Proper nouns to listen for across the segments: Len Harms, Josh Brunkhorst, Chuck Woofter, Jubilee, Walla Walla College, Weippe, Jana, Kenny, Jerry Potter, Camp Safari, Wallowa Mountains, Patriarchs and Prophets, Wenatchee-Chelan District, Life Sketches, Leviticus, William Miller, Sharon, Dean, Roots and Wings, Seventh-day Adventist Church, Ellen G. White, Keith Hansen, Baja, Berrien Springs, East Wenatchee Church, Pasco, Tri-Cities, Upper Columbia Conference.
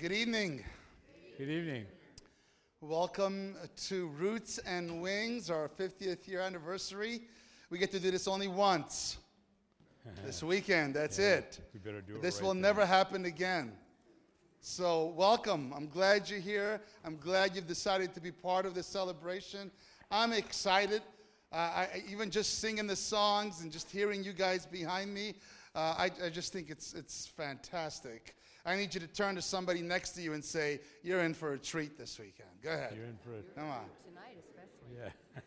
Good evening. Good evening. Welcome to Roots and Wings, our 50th year anniversary. We get to do this only once. This weekend, that's it. We better do it. This will never happen again. So welcome. I'm glad you're here. I'm glad you've decided to be part of this celebration. I'm excited. Even just singing the songs and just hearing you guys behind me, I just think it's fantastic. I need you to turn to somebody next to you and say, "You're in for a treat this weekend." Go ahead. You're in for a treat. Come on. Tonight, especially. Yeah.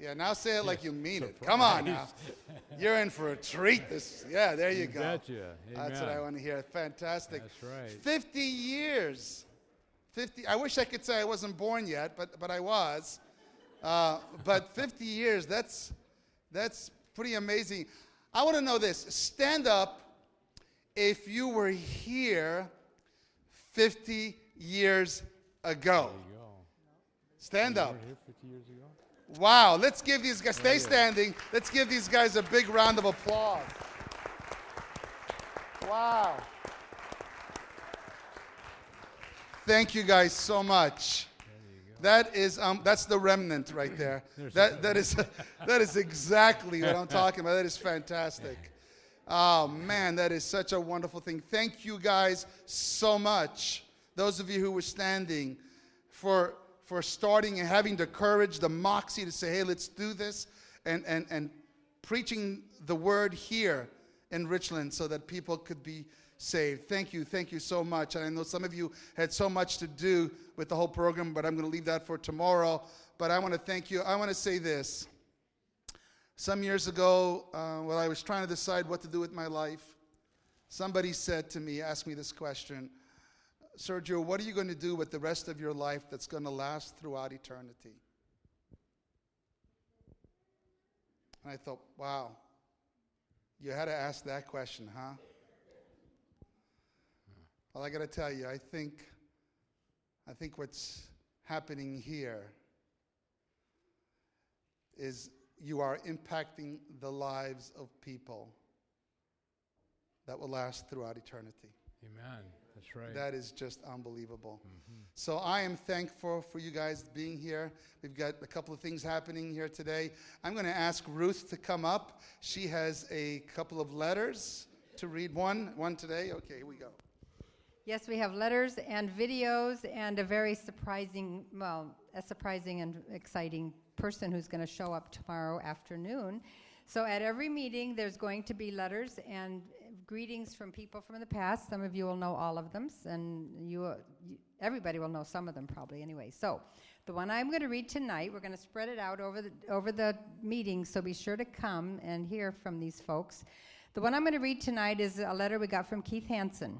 Yeah, now say it like you mean surprise. It. Come on now. You're in for a treat. This. Yeah, there you go. Gotcha. That's what I want to hear. Fantastic. That's right. 50 years. 50. I wish I could say I wasn't born yet, but I was. But 50 years, that's pretty amazing. I want to know this. Stand up if you were here 50 years ago. There you go. Stand up. You were here 50 years ago? Wow, let's give these guys, stay standing, let's give these guys a big round of applause. Wow. Thank you guys so much. There you go. That is, that's the remnant right there. that is exactly what I'm talking about. That is fantastic. Oh man, that is such a wonderful thing. Thank you guys so much. Those of you who were standing for starting and having the courage, the moxie to say, hey, let's do this, and preaching the word here in Richland so that people could be saved. Thank you so much. And I know some of you had so much to do with the whole program, but I'm going to leave that for tomorrow. But I want to thank you. I want to say this. Some years ago, while I was trying to decide what to do with my life, somebody said to me, asked me this question, Sergio, what are you going to do with the rest of your life that's going to last throughout eternity? And I thought, wow, you had to ask that question, huh? Well, I got to tell you, I think what's happening here is you are impacting the lives of people that will last throughout eternity. Amen. That's right. That is just unbelievable. Mm-hmm. So I am thankful for you guys being here. We've got a couple of things happening here today. I'm going to ask Ruth to come up. She has a couple of letters to read. One today. Okay, here we go. Yes, we have letters and videos and a very surprising, well, a surprising and exciting person who's going to show up tomorrow afternoon. So at every meeting, there's going to be letters and greetings from people from the past. Some of you will know all of them, and everybody will know some of them probably anyway. So the one I'm going to read tonight, we're going to spread it out over the meeting, so be sure to come and hear from these folks. The one I'm going to read tonight is a letter we got from Keith Hansen.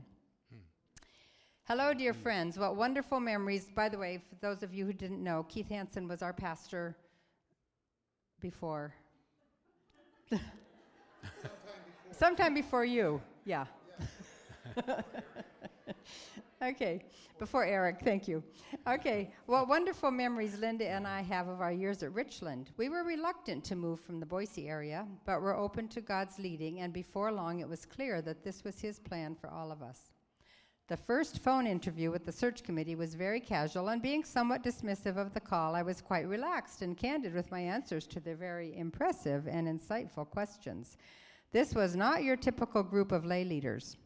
Hello, dear friends. What wonderful memories. By the way, for those of you who didn't know, Keith Hansen was our pastor before. Sometime before you, yeah. Okay, before Eric, thank you. Okay, what wonderful memories Linda and I have of our years at Richland. We were reluctant to move from the Boise area, but were open to God's leading, and before long it was clear that this was His plan for all of us. The first phone interview with the search committee was very casual, and being somewhat dismissive of the call, I was quite relaxed and candid with my answers to their very impressive and insightful questions. This was not your typical group of lay leaders.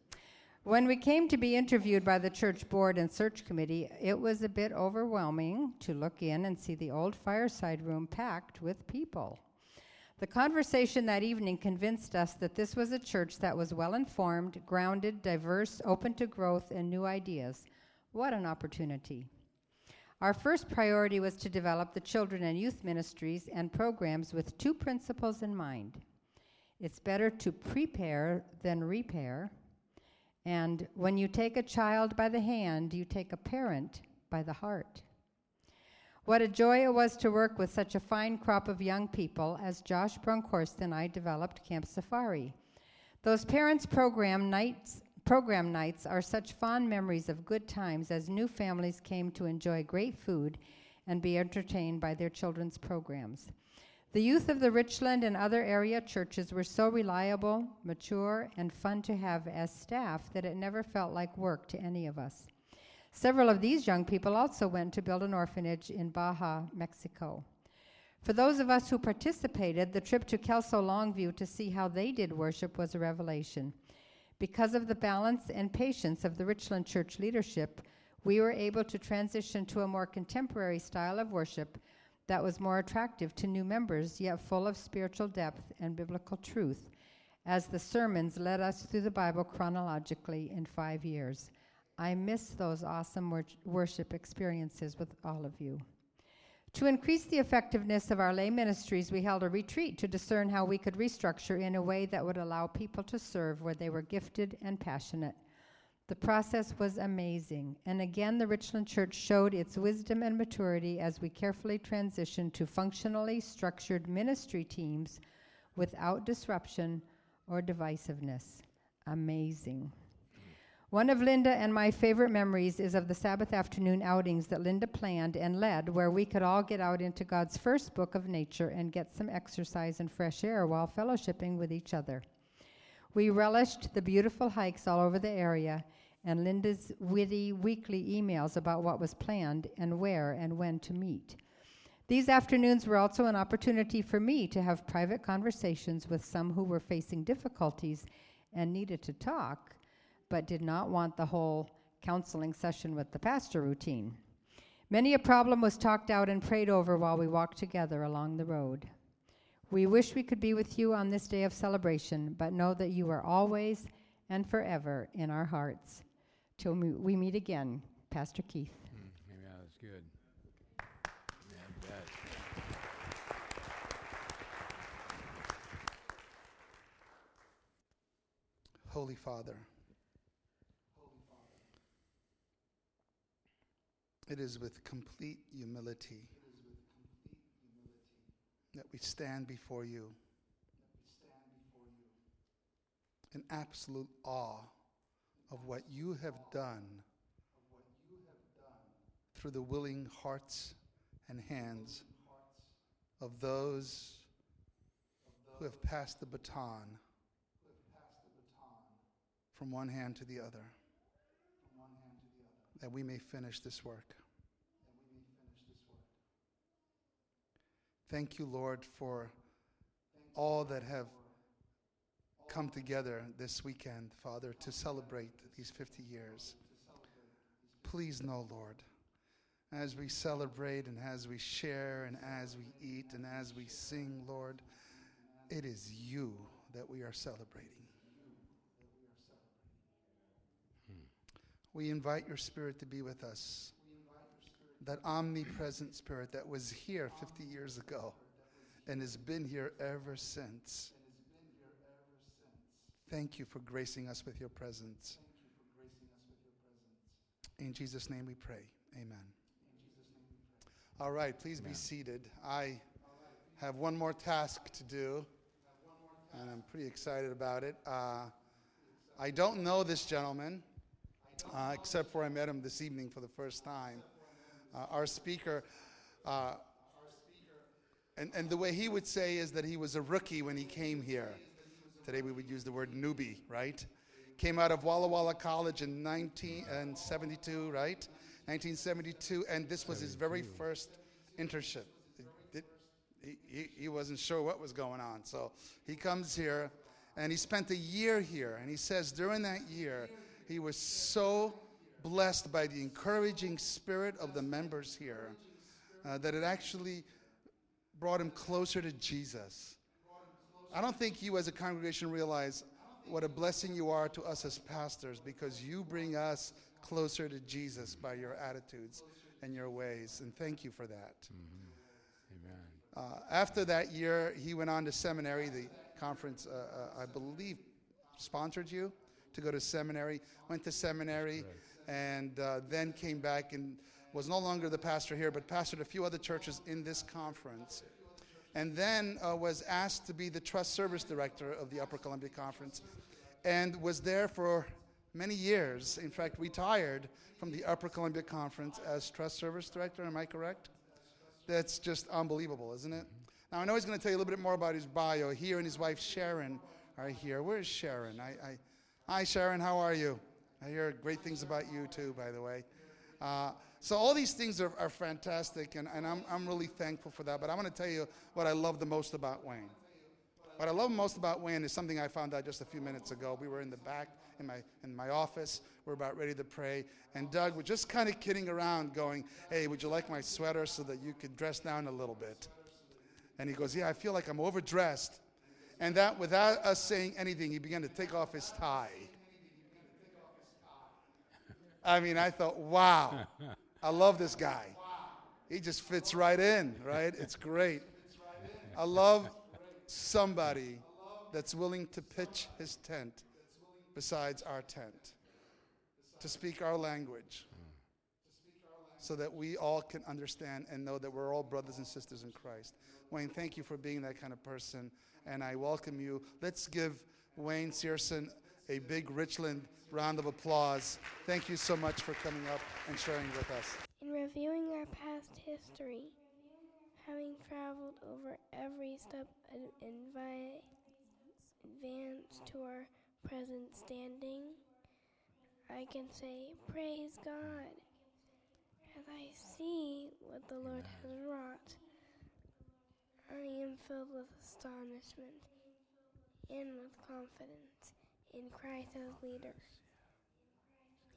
When we came to be interviewed by the church board and search committee, it was a bit overwhelming to look in and see the old fireside room packed with people. The conversation that evening convinced us that this was a church that was well-informed, grounded, diverse, open to growth and new ideas. What an opportunity. Our first priority was to develop the children and youth ministries and programs with two principles in mind. It's better to prepare than repair. And when you take a child by the hand, you take a parent by the heart. What a joy it was to work with such a fine crop of young people as Josh Brunkhorst and I developed Camp Safari. Those parents' program nights are such fond memories of good times as new families came to enjoy great food and be entertained by their children's programs. The youth of the Richland and other area churches were so reliable, mature, and fun to have as staff that it never felt like work to any of us. Several of these young people also went to build an orphanage in Baja, Mexico. For those of us who participated, the trip to Kelso Longview to see how they did worship was a revelation. Because of the balance and patience of the Richland Church leadership, we were able to transition to a more contemporary style of worship that was more attractive to new members, yet full of spiritual depth and biblical truth, as the sermons led us through the Bible chronologically in 5 years. I miss those awesome worship experiences with all of you. To increase the effectiveness of our lay ministries, we held a retreat to discern how we could restructure in a way that would allow people to serve where they were gifted and passionate. The process was amazing, and again the Richland Church showed its wisdom and maturity as we carefully transitioned to functionally structured ministry teams without disruption or divisiveness. Amazing. One of Linda and my favorite memories is of the Sabbath afternoon outings that Linda planned and led, where we could all get out into God's first book of nature and get some exercise and fresh air while fellowshipping with each other. We relished the beautiful hikes all over the area and Linda's witty weekly emails about what was planned and where and when to meet. These afternoons were also an opportunity for me to have private conversations with some who were facing difficulties and needed to talk, but did not want the whole counseling session with the pastor routine. Many a problem was talked out and prayed over while we walked together along the road. We wish we could be with you on this day of celebration, but know that you are always and forever in our hearts. Till we meet again, Pastor Keith. Yeah, that's good. Yeah, that. Holy Father, it is with complete humility that we stand before you in absolute awe of what you have done through the willing hearts and hands of those who have passed the baton from one hand to the other, that we may finish this work. Thank you, Lord, for all that have come together this weekend, Father, to celebrate these 50 years. Please know, Lord, as we celebrate and as we share and as we eat and as we sing, Lord, it is you that we are celebrating. We invite your Spirit to be with us, that omnipresent Spirit that was here 50 years ago and has been here ever since. Thank you for gracing us with your presence. In Jesus' name we pray. Amen. All right, please be seated. I have one more task to do, and I'm pretty excited about it. I don't know this gentleman, except for I met him this evening for the first time. Our speaker, and the way he would say is that he was a rookie when he came here. Today we would use the word newbie, right? Came out of Walla Walla College in 1972, right? 1972, and this was his very first internship. He wasn't sure what was going on, so he comes here, and he spent a year here, and he says during that year, he was so blessed by the encouraging spirit of the members here, that it actually brought him closer to Jesus. I don't think you as a congregation realize what a blessing you are to us as pastors, because you bring us closer to Jesus by your attitudes and your ways, and thank you for that. Mm-hmm. Amen. After that year, he went on to seminary. The conference, I believe, sponsored you to go to seminary, went to seminary, and then came back and was no longer the pastor here, but pastored a few other churches in this conference, and then was asked to be the trust service director of the Upper Columbia Conference, and was there for many years. In fact, retired from the Upper Columbia Conference as trust service director. Am I correct? That's just unbelievable, isn't it? Now, I know he's going to tell you a little bit more about his bio. He and his wife, Sharon, are here. Where's Sharon? Hi, Sharon. How are you? I hear great things about you, too, by the way. So all these things are fantastic, and I'm really thankful for that. But I'm going to tell you what I love the most about Wayne. What I love most about Wayne is something I found out just a few minutes ago. We were in the back in my office. We're about ready to pray. And Doug was just kind of kidding around going, hey, would you like my sweater so that you could dress down a little bit? And he goes, yeah, I feel like I'm overdressed. And that, without us saying anything, he began to take off his tie. I mean, I thought, wow, I love this guy. He just fits right in, right? It's great. I love somebody that's willing to pitch his tent besides our tent, to speak our language so that we all can understand and know that we're all brothers and sisters in Christ. Wayne, thank you for being that kind of person, and I welcome you. Let's give Wayne Searson a big Richland round of applause. Thank you so much for coming up and sharing with us. In reviewing our past history, having traveled over every step and advance to our present standing, I can say, praise God, as I see what the Lord has wrought. I am filled with astonishment and with confidence in Christ as leader.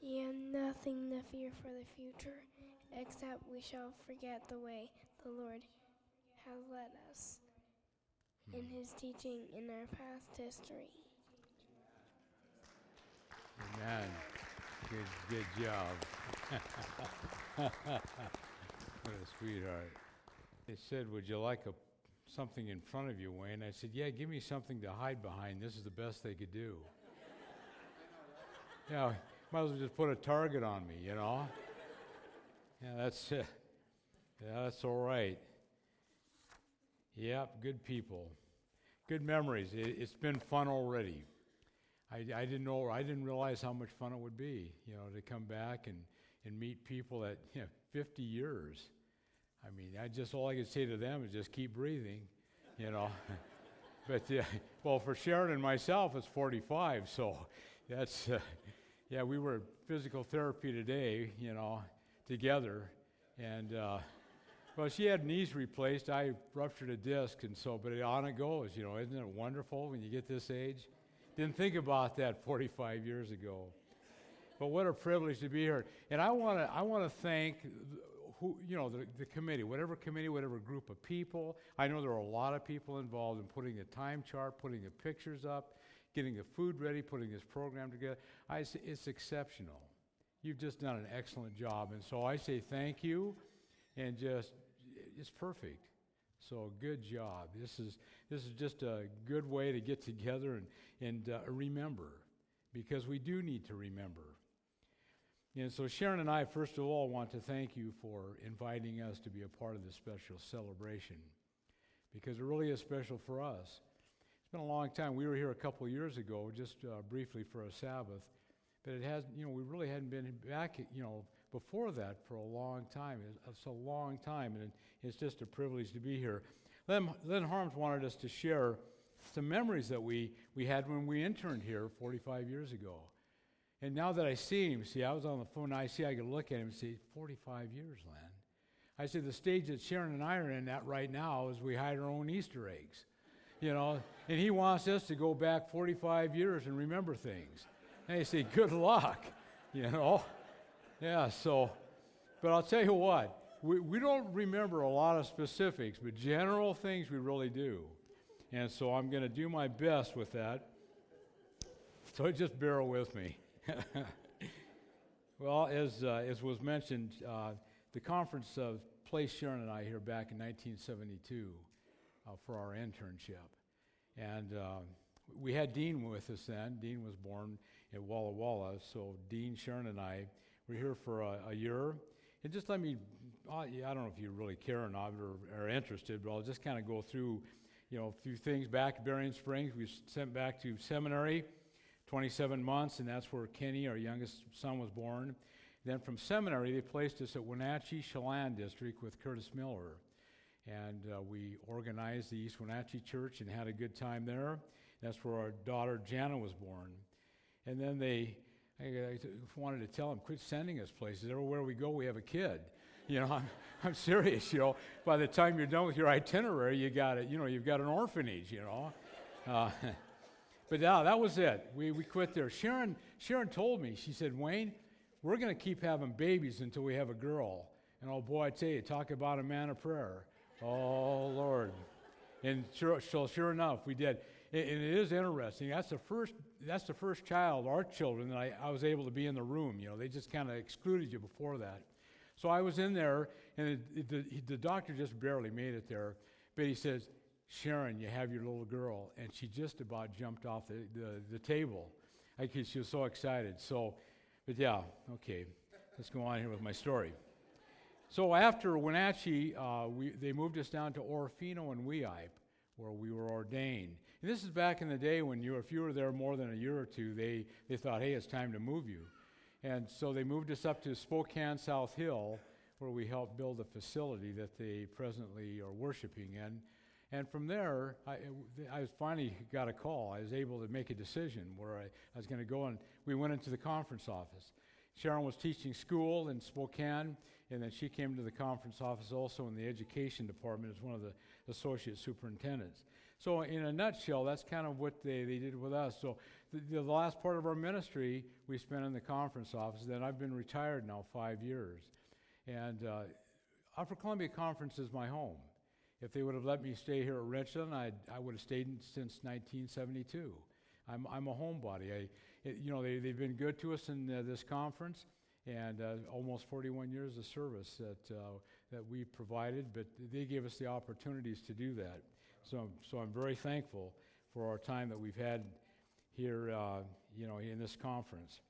You have nothing to fear for the future, except we shall forget the way the Lord has led us in his teaching in our past history. Amen. Good job. What a sweetheart. They said, would you like something in front of you, Wayne? I said, yeah, give me something to hide behind. This is the best they could do. Yeah, might as well just put a target on me, you know? Yeah, that's it. Yeah, that's all right. Yep, good people, good memories. It's been fun already. I didn't realize how much fun it would be, you know, to come back and meet people at 50 years. I mean, all I could say to them is just keep breathing, you know. But well, for Sharon and myself, it's 45, so that's we were at physical therapy today, you know, together, and. Well, she had knees replaced. I ruptured a disc, and so, but on it goes, you know. Isn't it wonderful when you get this age? Didn't think about that 45 years ago. But what a privilege to be here. And I want to thank, the committee, whatever group of people. I know there are a lot of people involved in putting the time chart, putting the pictures up, getting the food ready, putting this program together. It's exceptional. You've just done an excellent job, and so I say thank you, and just. It's perfect. So good job. This is just a good way to get together and remember, because we do need to remember. And so Sharon and I, first of all, want to thank you for inviting us to be a part of this special celebration, because it really is special for us. It's been a long time. We were here a couple of years ago, just briefly for a Sabbath, but it has, we really hadn't been back, before that for a long time. It's a long time, and it's just a privilege to be here. Len Harms wanted us to share some memories that we had when we interned here 45 years ago. And now that I see him, I was on the phone, I could look at him and see, 45 years, Len. I said, the stage that Sharon and I are in at right now is we hide our own Easter eggs, and he wants us to go back 45 years and remember things. And I say, good luck, Yeah, so, but I'll tell you what, we don't remember a lot of specifics, but general things we really do. And so I'm going to do my best with that. So just bear with me. Well, as was mentioned, the conference placed Sharon and I here back in 1972 for our internship. And we had Dean with us then. Dean was born at Walla Walla, so Dean, Sharon, and I were here for a year, and just let me, I don't know if you really care or not or are interested, but I'll just kind of go through, a few things. Back at Berrien Springs, we sent back to seminary, 27 months, and that's where Kenny, our youngest son, was born. Then from seminary, they placed us at Wenatchee-Chelan District with Curtis Miller, and we organized the East Wenatchee Church and had a good time there. That's where our daughter Jana was born, and then they I wanted to tell him, quit sending us places. Everywhere we go, we have a kid. You know, I'm serious, you know. By the time you're done with your itinerary, you got it. You know, you've got an orphanage, you know. But no, that was it. We quit there. Sharon told me, she said, Wayne, we're going to keep having babies until we have a girl. And, oh, boy, I tell you, talk about a man of prayer. Oh, Lord. And sure enough, we did. And it is interesting. That's the first child, our children, that I was able to be in the room. You know, they just kind of excluded you before that. So I was in there, and the doctor just barely made it there. But he says, Sharon, you have your little girl. And she just about jumped off the table. She was so excited. So, but yeah, okay. Let's go on here with my story. So after Wenatchee, they moved us down to Orofino and Weippe, where we were ordained. And this is back in the day when if you were there more than a year or two, they thought, hey, it's time to move you. And so they moved us up to Spokane South Hill, where we helped build a facility that they presently are worshiping in. And from there, I finally got a call. I was able to make a decision where I was going to go, and we went into the conference office. Sharon was teaching school in Spokane, and then she came to the conference office also in the education department as one of the associate superintendents. So in a nutshell, that's kind of what they did with us. So the last part of our ministry we spent in the conference office. Then I've been retired now 5 years. And Upper Columbia Conference is my home. If they would have let me stay here at Richland, I would have stayed since 1972. I'm a homebody. They've been good to us in this conference, and almost 41 years of service that we provided, but they gave us the opportunities to do that. So I'm very thankful for our time that we've had here, in this conference.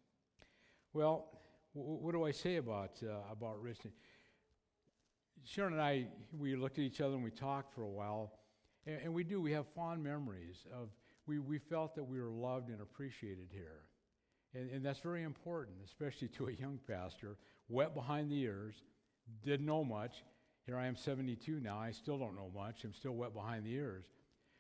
Well, what do I say about Richland? Sharon and I, we looked at each other and we talked for a while, and we have fond memories of, we felt that we were loved and appreciated here. And that's very important, especially to a young pastor, wet behind the ears, didn't know much. Here I am 72 now, I still don't know much, I'm still wet behind the ears.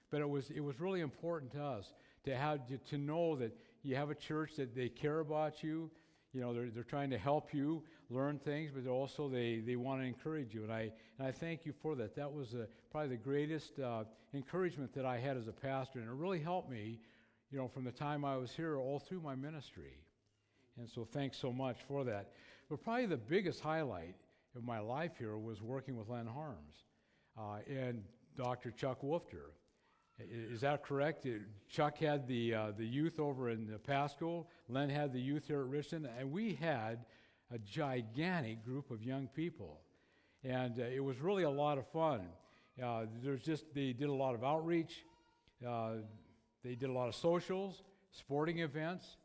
But it was really important to us to to know that you have a church that they care about you. You know, they're trying to help you learn things, but also they want to encourage you. And I thank you for that. That was probably the greatest encouragement that I had as a pastor, and it really helped me, you know, from the time I was here all through my ministry. And so thanks so much for that. But probably the biggest highlight of my life here was working with Len Harms and Dr. Chuck Woofter. Is that correct? Chuck had the youth over in Pasco. Len had the youth here at Richland. And we had a gigantic group of young people. And it was really a lot of fun. They did a lot of outreach. They did a lot of socials, sporting events.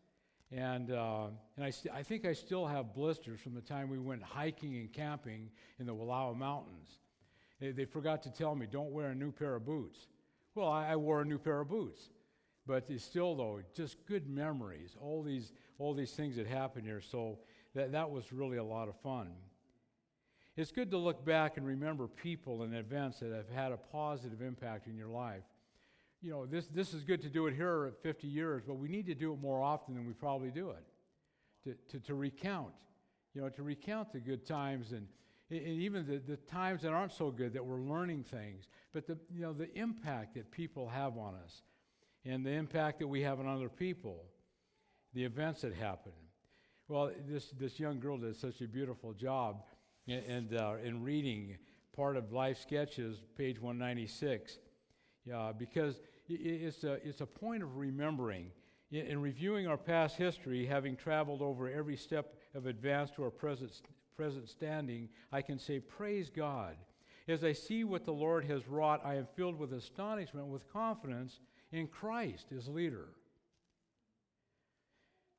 And I think I still have blisters from the time we went hiking and camping in the Wallowa Mountains. They forgot to tell me, don't wear a new pair of boots. Well, I wore a new pair of boots, but it's still, though, just good memories, all these things that happened here, so that was really a lot of fun. It's good to look back and remember people and events that have had a positive impact in your life. You know, this is good to do it here at 50 years, but we need to do it more often than we probably do it, to recount, you know, to recount the good times and even the times that aren't so good, that we're learning things, but the impact that people have on us and the impact that we have on other people, the events that happen. Well, this young girl did such a beautiful job in reading part of Life Sketches, page 196, because it's a point of remembering. In reviewing our past history, having traveled over every step of advance to our present standing, I can say, praise God. As I see what the Lord has wrought, I am filled with astonishment, with confidence in Christ as leader.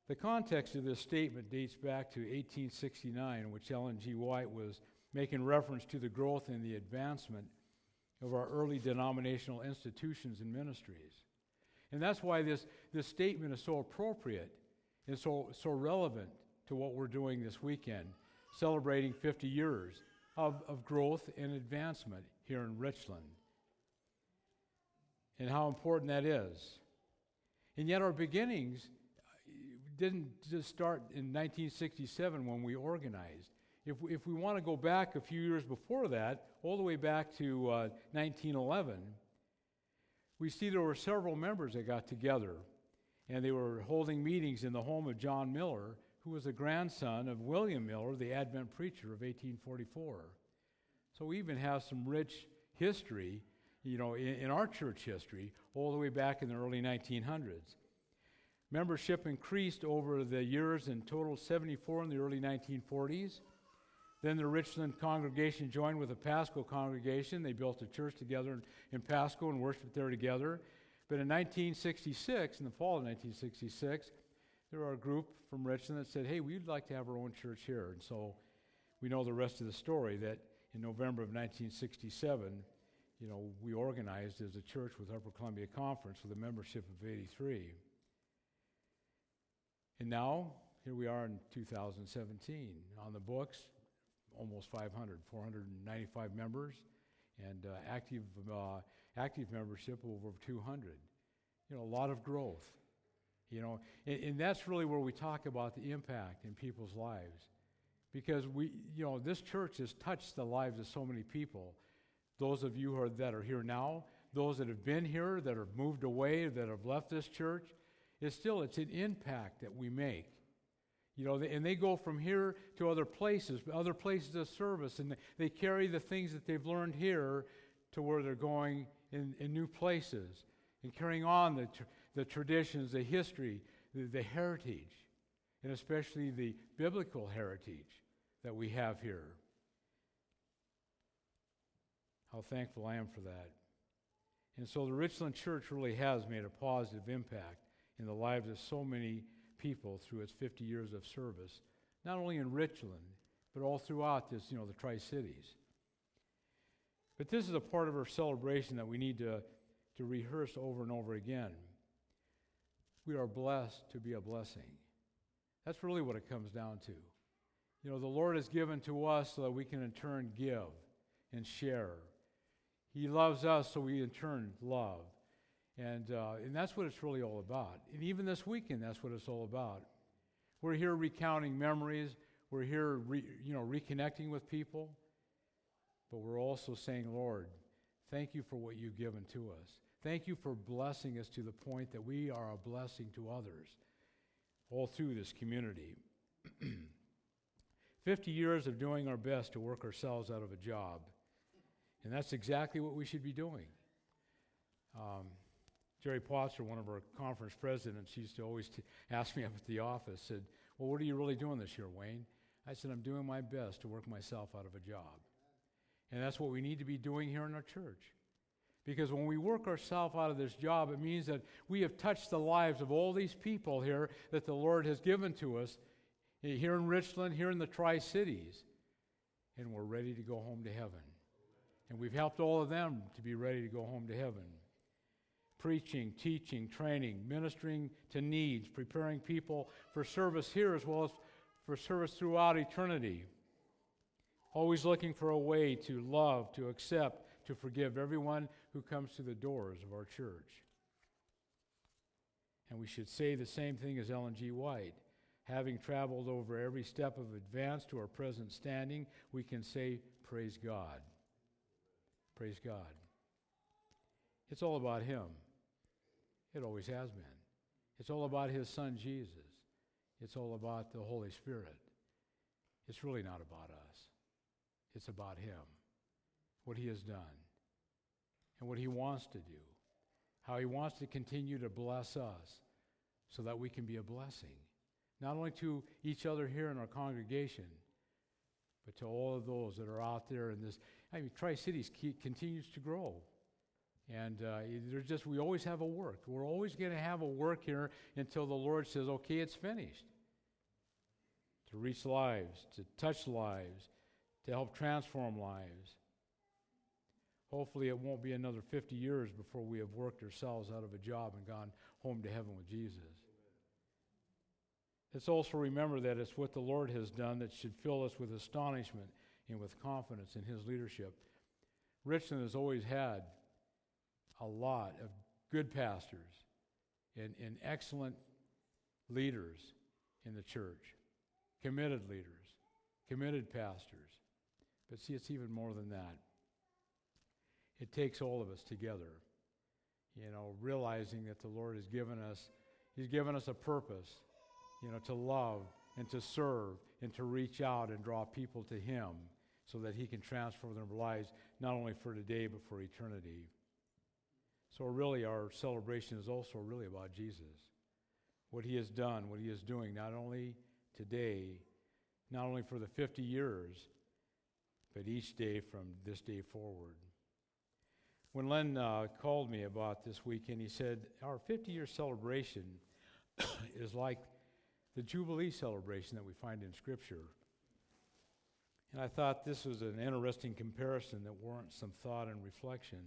The context of this statement dates back to 1869, in which Ellen G. White was making reference to the growth and the advancement of our early denominational institutions and ministries. And that's why this statement is so appropriate and so relevant to what we're doing this weekend, celebrating 50 years of growth and advancement here in Richland, and how important that is. And yet our beginnings didn't just start in 1967 when we organized. If we want to go back a few years before that, all the way back to 1911, we see there were several members that got together, and they were holding meetings in the home of John Miller, who was the grandson of William Miller, the Advent preacher of 1844. So we even have some rich history, you know, in our church history, all the way back in the early 1900s. Membership increased over the years, in total 74 in the early 1940s. Then the Richland congregation joined with the Pasco congregation. They built a church together in Pasco and worshiped there together. But in 1966, in the fall of 1966, there were a group from Richland that said, hey, we'd like to have our own church here. And so we know the rest of the story, that in November of 1967, you know, we organized as a church with Upper Columbia Conference with a membership of 83. And now, here we are in 2017, on the books, almost 500, 495 members, and active membership over 200. You know, a lot of growth. You know, and that's really where we talk about the impact in people's lives, because we, you know, this church has touched the lives of so many people. Those of you who are, that are here now, those that have been here, that have moved away, that have left this church, it's an impact that we make. You know, and they go from here to other places of service, and they carry the things that they've learned here to where they're going in new places, and carrying on the traditions, the history, the heritage, and especially the biblical heritage that we have here. How thankful I am for that. And so the Richland Church really has made a positive impact in the lives of so many people through its 50 years of service, not only in Richland, but all throughout this, you know, the Tri-Cities. But this is a part of our celebration that we need to rehearse over and over again. We are blessed to be a blessing. That's really what it comes down to. You know, the Lord has given to us so that we can in turn give and share. He loves us, so we in turn love. And that's what it's really all about. And even this weekend, that's what it's all about. We're here recounting memories. We're here, reconnecting with people. But we're also saying, Lord, thank you for what you've given to us. Thank you for blessing us to the point that we are a blessing to others all through this community. 50 years of doing our best to work ourselves out of a job. And that's exactly what we should be doing. Jerry Potter, one of our conference presidents, used to always ask me up at the office, said, well, what are you really doing this year, Wayne? I said, I'm doing my best to work myself out of a job. And that's what we need to be doing here in our church. Because when we work ourselves out of this job, it means that we have touched the lives of all these people here that the Lord has given to us here in Richland, here in the Tri-Cities, and we're ready to go home to heaven. And we've helped all of them to be ready to go home to heaven. Preaching, teaching, training, ministering to needs, preparing people for service here as well as for service throughout eternity. Always looking for a way to love, to accept, to forgive everyone who comes through the doors of our church. And we should say the same thing as Ellen G. White. Having traveled over every step of advance to our present standing, we can say, praise God. Praise God. It's all about Him. It always has been. It's all about His Son, Jesus. It's all about the Holy Spirit. It's really not about us. It's about Him, what He has done, and what He wants to do, how He wants to continue to bless us so that we can be a blessing, not only to each other here in our congregation, but to all of those that are out there in this. I mean, Tri-Cities continues to grow. And there's just, we always have a work. We're always going to have a work here until the Lord says, okay, it's finished. To reach lives, to touch lives, to help transform lives. Hopefully it won't be another 50 years before we have worked ourselves out of a job and gone home to heaven with Jesus. Let's also remember that it's what the Lord has done that should fill us with astonishment and with confidence in His leadership. Richland has always had a lot of good pastors and excellent leaders in the church, committed leaders, committed pastors. But see, it's even more than that. It takes all of us together, you know, realizing that the Lord has given us, He's given us a purpose, you know, to love and to serve and to reach out and draw people to Him so that He can transform their lives, not only for today, but for eternity. So really our celebration is also really about Jesus, what He has done, what He is doing, not only today, not only for the 50 years, but each day from this day forward. When Len called me about this weekend, he said, our 50-year celebration is like the Jubilee celebration that we find in Scripture. And I thought this was an interesting comparison that warrants some thought and reflection.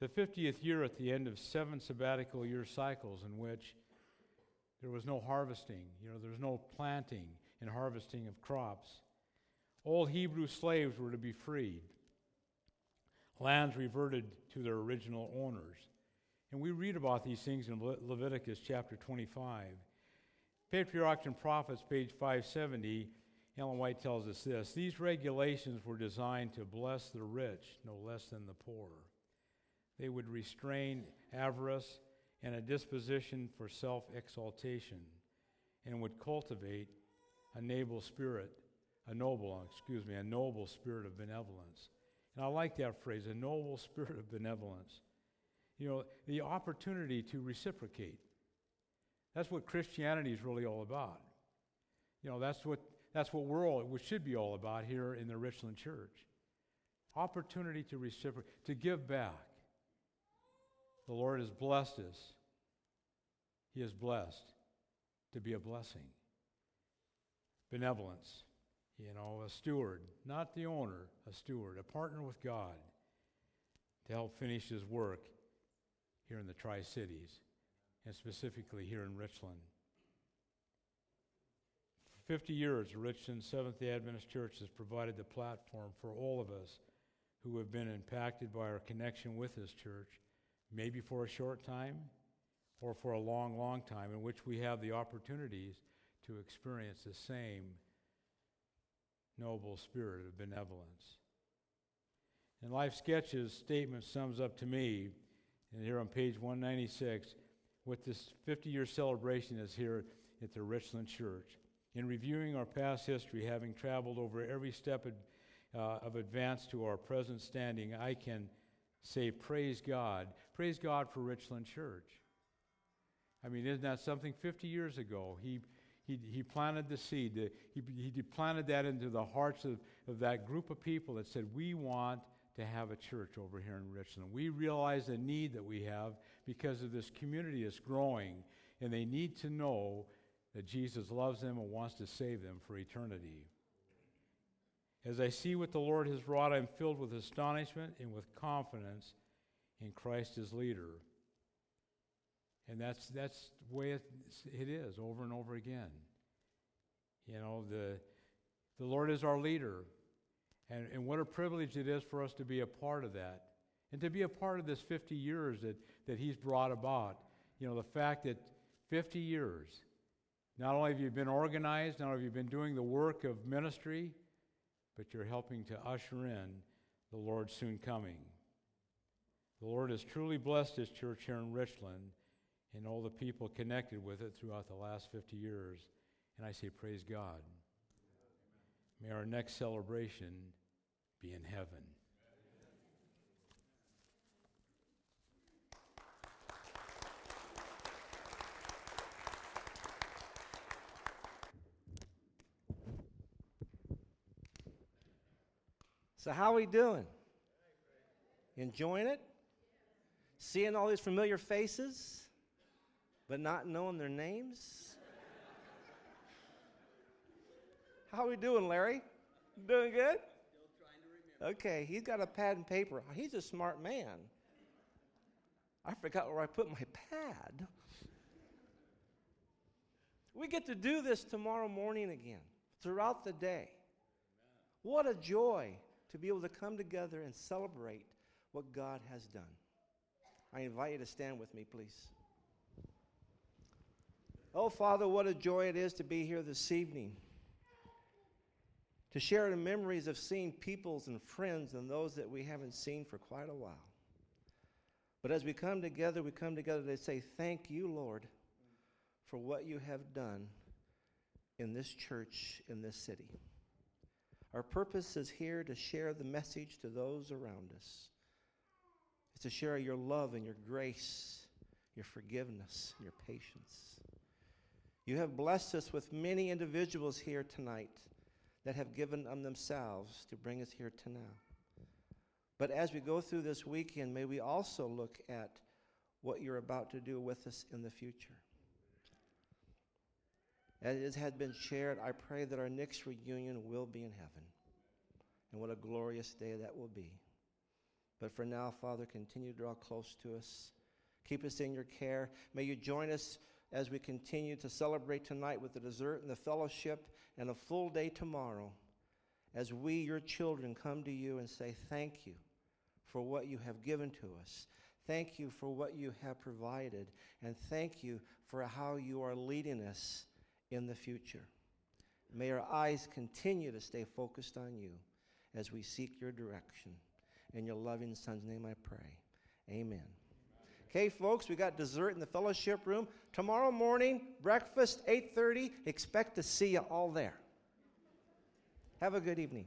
The 50th year at the end of 7 sabbatical year cycles in which there was no harvesting, you know, there was no planting and harvesting of crops. All Hebrew slaves were to be freed. Lands reverted to their original owners. And we read about these things in Leviticus chapter 25. Patriarchs and Prophets, page 570, Ellen White tells us this: these regulations were designed to bless the rich no less than the poor. They would restrain avarice and a disposition for self-exaltation, and would cultivate a noble spirit of benevolence. And I like that phrase, a noble spirit of benevolence. You know, the opportunity to reciprocate. That's what Christianity is really all about. You know, that's what we should be all about here in the Richland Church. Opportunity to reciprocate, to give back. The Lord has blessed us. He is blessed to be a blessing. Benevolence. You know, a steward, not the owner, a steward, a partner with God to help finish His work here in the Tri-Cities and specifically here in Richland. For 50 years, Richland Seventh-day Adventist Church has provided the platform for all of us who have been impacted by our connection with this church, maybe for a short time or for a long, long time, in which we have the opportunities to experience the same noble spirit of benevolence. And Life Sketches' statement sums up to me, and here on page 196, what this 50-year celebration is here at the Richland Church. In reviewing our past history, having traveled over every step of advance to our present standing, I can say, praise God. Praise God for Richland Church. I mean, isn't that something? 50 years ago, He planted the seed. He planted that into the hearts of that group of people that said, we want to have a church over here in Richland. We realize the need that we have because of this community that's growing, and they need to know that Jesus loves them and wants to save them for eternity. As I see what the Lord has wrought, I'm filled with astonishment and with confidence in Christ as leader. And that's the way it is over and over again. You know, the Lord is our leader. And what a privilege it is for us to be a part of that. And to be a part of this 50 years that He's brought about. You know, the fact that 50 years, not only have you been organized, not only have you been doing the work of ministry, but you're helping to usher in the Lord's soon coming. The Lord has truly blessed His church here in Richland, and all the people connected with it throughout the last 50 years. And I say, praise God. May our next celebration be in heaven. So how are we doing? Enjoying it? Seeing all these familiar faces? But not knowing their names? How are we doing, Larry? Doing good? Still trying to remember. Okay, he's got a pad and paper. He's a smart man. I forgot where I put my pad. We get to do this tomorrow morning again, throughout the day. Amen. What a joy to be able to come together and celebrate what God has done. I invite you to stand with me, please. Oh, Father, what a joy it is to be here this evening, to share the memories of seeing peoples and friends and those that we haven't seen for quite a while. But as we come together to say, thank you, Lord, for what you have done in this church, in this city. Our purpose is here to share the message to those around us. It's to share your love and your grace, your forgiveness, and your patience. You have blessed us with many individuals here tonight that have given of themselves to bring us here to now. But as we go through this weekend, may we also look at what you're about to do with us in the future. As it has been shared, I pray that our next reunion will be in heaven. And what a glorious day that will be. But for now, Father, continue to draw close to us. Keep us in your care. May you join us as we continue to celebrate tonight with the dessert and the fellowship and a full day tomorrow, as we, your children, come to you and say thank you for what you have given to us. Thank you for what you have provided. And thank you for how you are leading us in the future. May our eyes continue to stay focused on you as we seek your direction. In your loving Son's name I pray. Amen. Okay, folks, we got dessert in the fellowship room. Tomorrow morning, breakfast, 8:30. Expect to see you all there. Have a good evening.